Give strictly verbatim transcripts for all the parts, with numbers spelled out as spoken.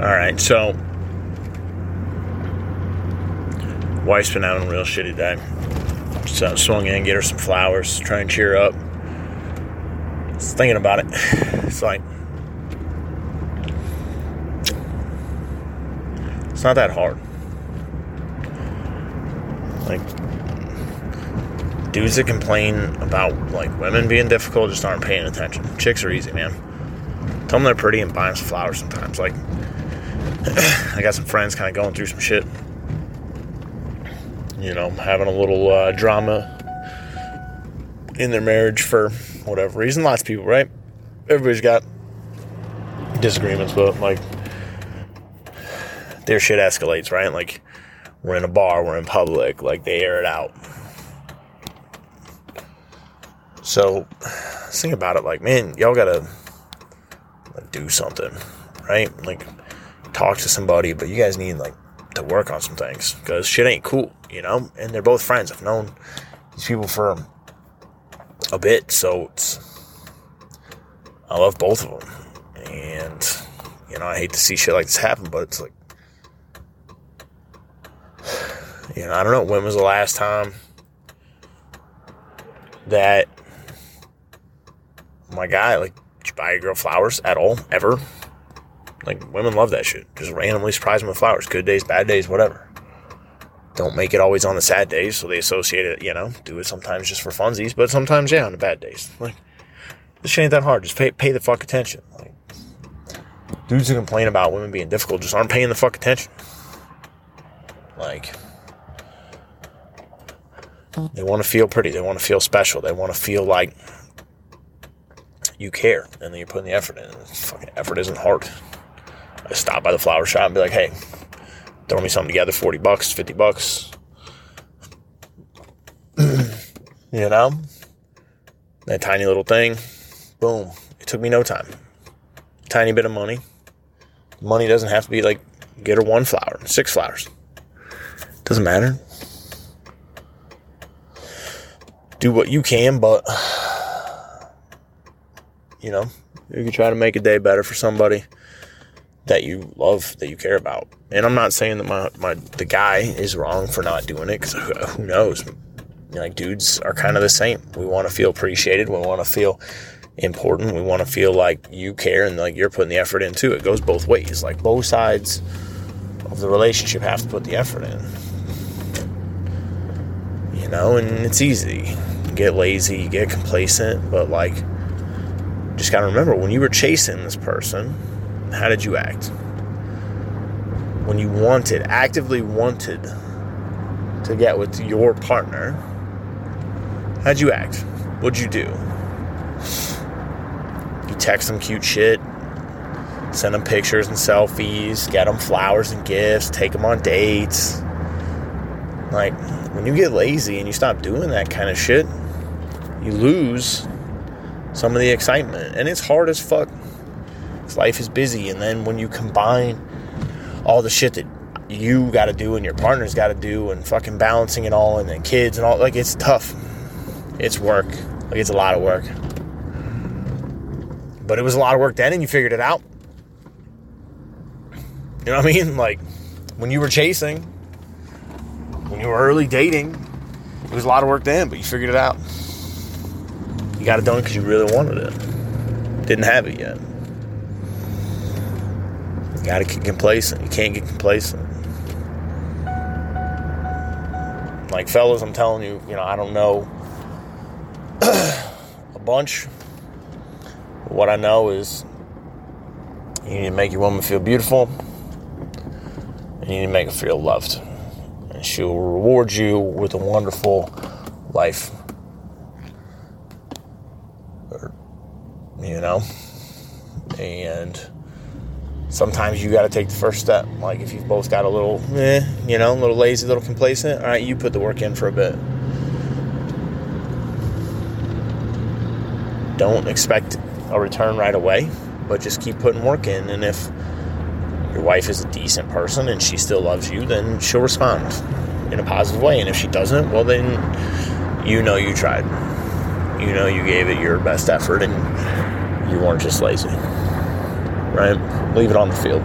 All right, so wife's been having a real shitty day. So I swung in, get her some flowers, try and cheer her up. Just thinking about it, it's like, it's not that hard. Like, dudes that complain about, like, women being difficult just aren't paying attention. Chicks are easy, man. Tell them they're pretty and buy them some flowers sometimes. Like, I got some friends kind of going through some shit. You know, having a little uh, drama in their marriage for whatever reason. Lots of people, right? Everybody's got disagreements, but, like, their shit escalates, right? Like, we're in a bar, we're in public, like, they air it out. So, think about it, like, man, y'all gotta, like, do something, right? Like, talk to somebody, but you guys need, like, to work on some things, because shit ain't cool, you know? And they're both friends. I've known these people for a bit, so it's, I love both of them. And, you know, I hate to see shit like this happen, but it's like, you know, I don't know, when was the last time that my guy, like, did you buy your girl flowers at all, ever? Like, women love that shit. Just randomly surprise them with flowers. Good days, bad days, whatever. Don't make it always on the sad days, so they associate it, you know, do it sometimes just for funsies, but sometimes, yeah, on the bad days. Like, this shit ain't that hard. Just pay pay the fuck attention. Like, dudes who complain about women being difficult just aren't paying the fuck attention. Like, they want to feel pretty. They want to feel special. They want to feel like you care, and then you're putting the effort in. And fucking effort isn't hard. I stop by the flower shop and be like, hey, throw me something together, forty bucks, fifty bucks. You know? That tiny little thing, boom. It took me no time. Tiny bit of money. Money doesn't have to be like, get her one flower, six flowers. Doesn't matter. Do what you can, but, you know, you can try to make a day better for somebody that you love, that you care about. And I'm not saying that my, my the guy is wrong for not doing it, because who knows? Like, dudes are kind of the same. We want to feel appreciated. We want to feel important. We want to feel like you care and like you're putting the effort into it. It goes both ways. Like, both sides of the relationship have to put the effort in. You know, and it's easy. You get lazy, you get complacent, but, like, just got to remember, when you were chasing this person, how did you act? When you wanted, actively wanted to get with your partner, how'd you act? What'd you do? You text them cute shit, send them pictures and selfies, get them flowers and gifts, take them on dates. Like, when you get lazy and you stop doing that kind of shit, you lose some of the excitement. And it's hard as fuck. Life is busy, and then when you combine all the shit that you got to do and your partner's got to do, and fucking balancing it all, and then kids and all, like, it's tough. It's work. Like, it's a lot of work. But it was a lot of work then, and you figured it out. You know what I mean? Like, when you were chasing, when you were early dating, it was a lot of work then, but you figured it out. You got it done because you really wanted it. Didn't have it yet. You gotta get complacent. You can't get complacent. Like, fellas, I'm telling you, you know, I don't know a bunch. What I know is, you need to make your woman feel beautiful, and you need to make her feel loved. And she will reward you with a wonderful life. Or, you know? And sometimes you got to take the first step. Like, if you've both got a little, eh, you know, a little lazy, a little complacent, all right, you put the work in for a bit. Don't expect a return right away, but just keep putting work in. And if your wife is a decent person and she still loves you, then she'll respond in a positive way. And if she doesn't, well, then you know you tried. You know you gave it your best effort and you weren't just lazy. Right? Leave it on the field.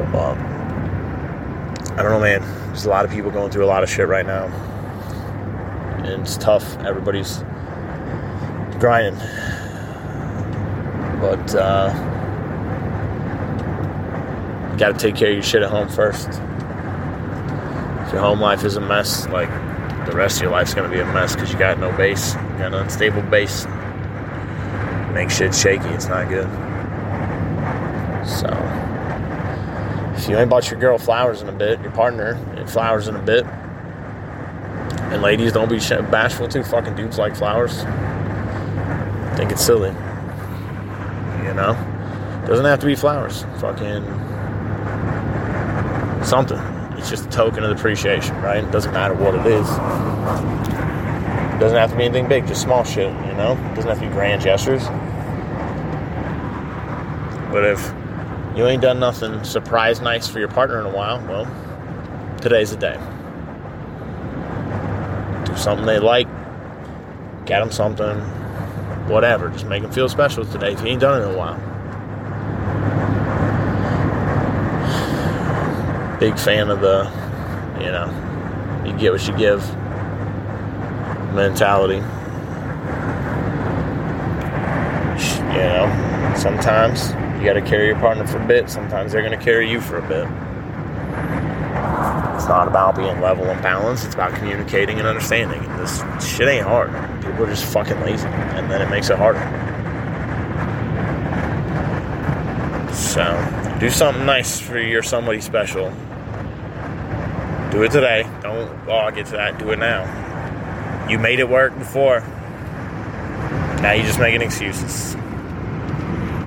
above. I don't know, man. There's a lot of people going through a lot of shit right now. And it's tough. Everybody's grinding. But, uh... you gotta take care of your shit at home first. If your home life is a mess, like, the rest of your life's gonna be a mess because you got no base. You got an unstable base. Make shit shaky. It's not good. So, if you ain't bought your girl flowers in a bit, your partner flowers in a bit, and ladies, don't be bashful too. Fucking dudes like flowers. I think it's silly. You know? Doesn't have to be flowers. Fucking something. It's just a token of appreciation, right? It doesn't matter what it is. It doesn't have to be anything big. Just small shit, you know? It doesn't have to be grand gestures. But if you ain't done nothing surprise nice for your partner in a while, well, today's the day. Do something they like. Get them something. Whatever. Just make them feel special today if you ain't done it in a while. Big fan of the, you know, you get what you give mentality. You know, sometimes you gotta carry your partner for a bit. Sometimes they're gonna carry you for a bit. It's not about being level and balanced. It's about communicating and understanding. And this shit ain't hard. People are just fucking lazy. And then it makes it harder. So, do something nice for your somebody special. Do it today. Don't, oh, I'll get to that. Do it now. You made it work before. Now you're just making excuses.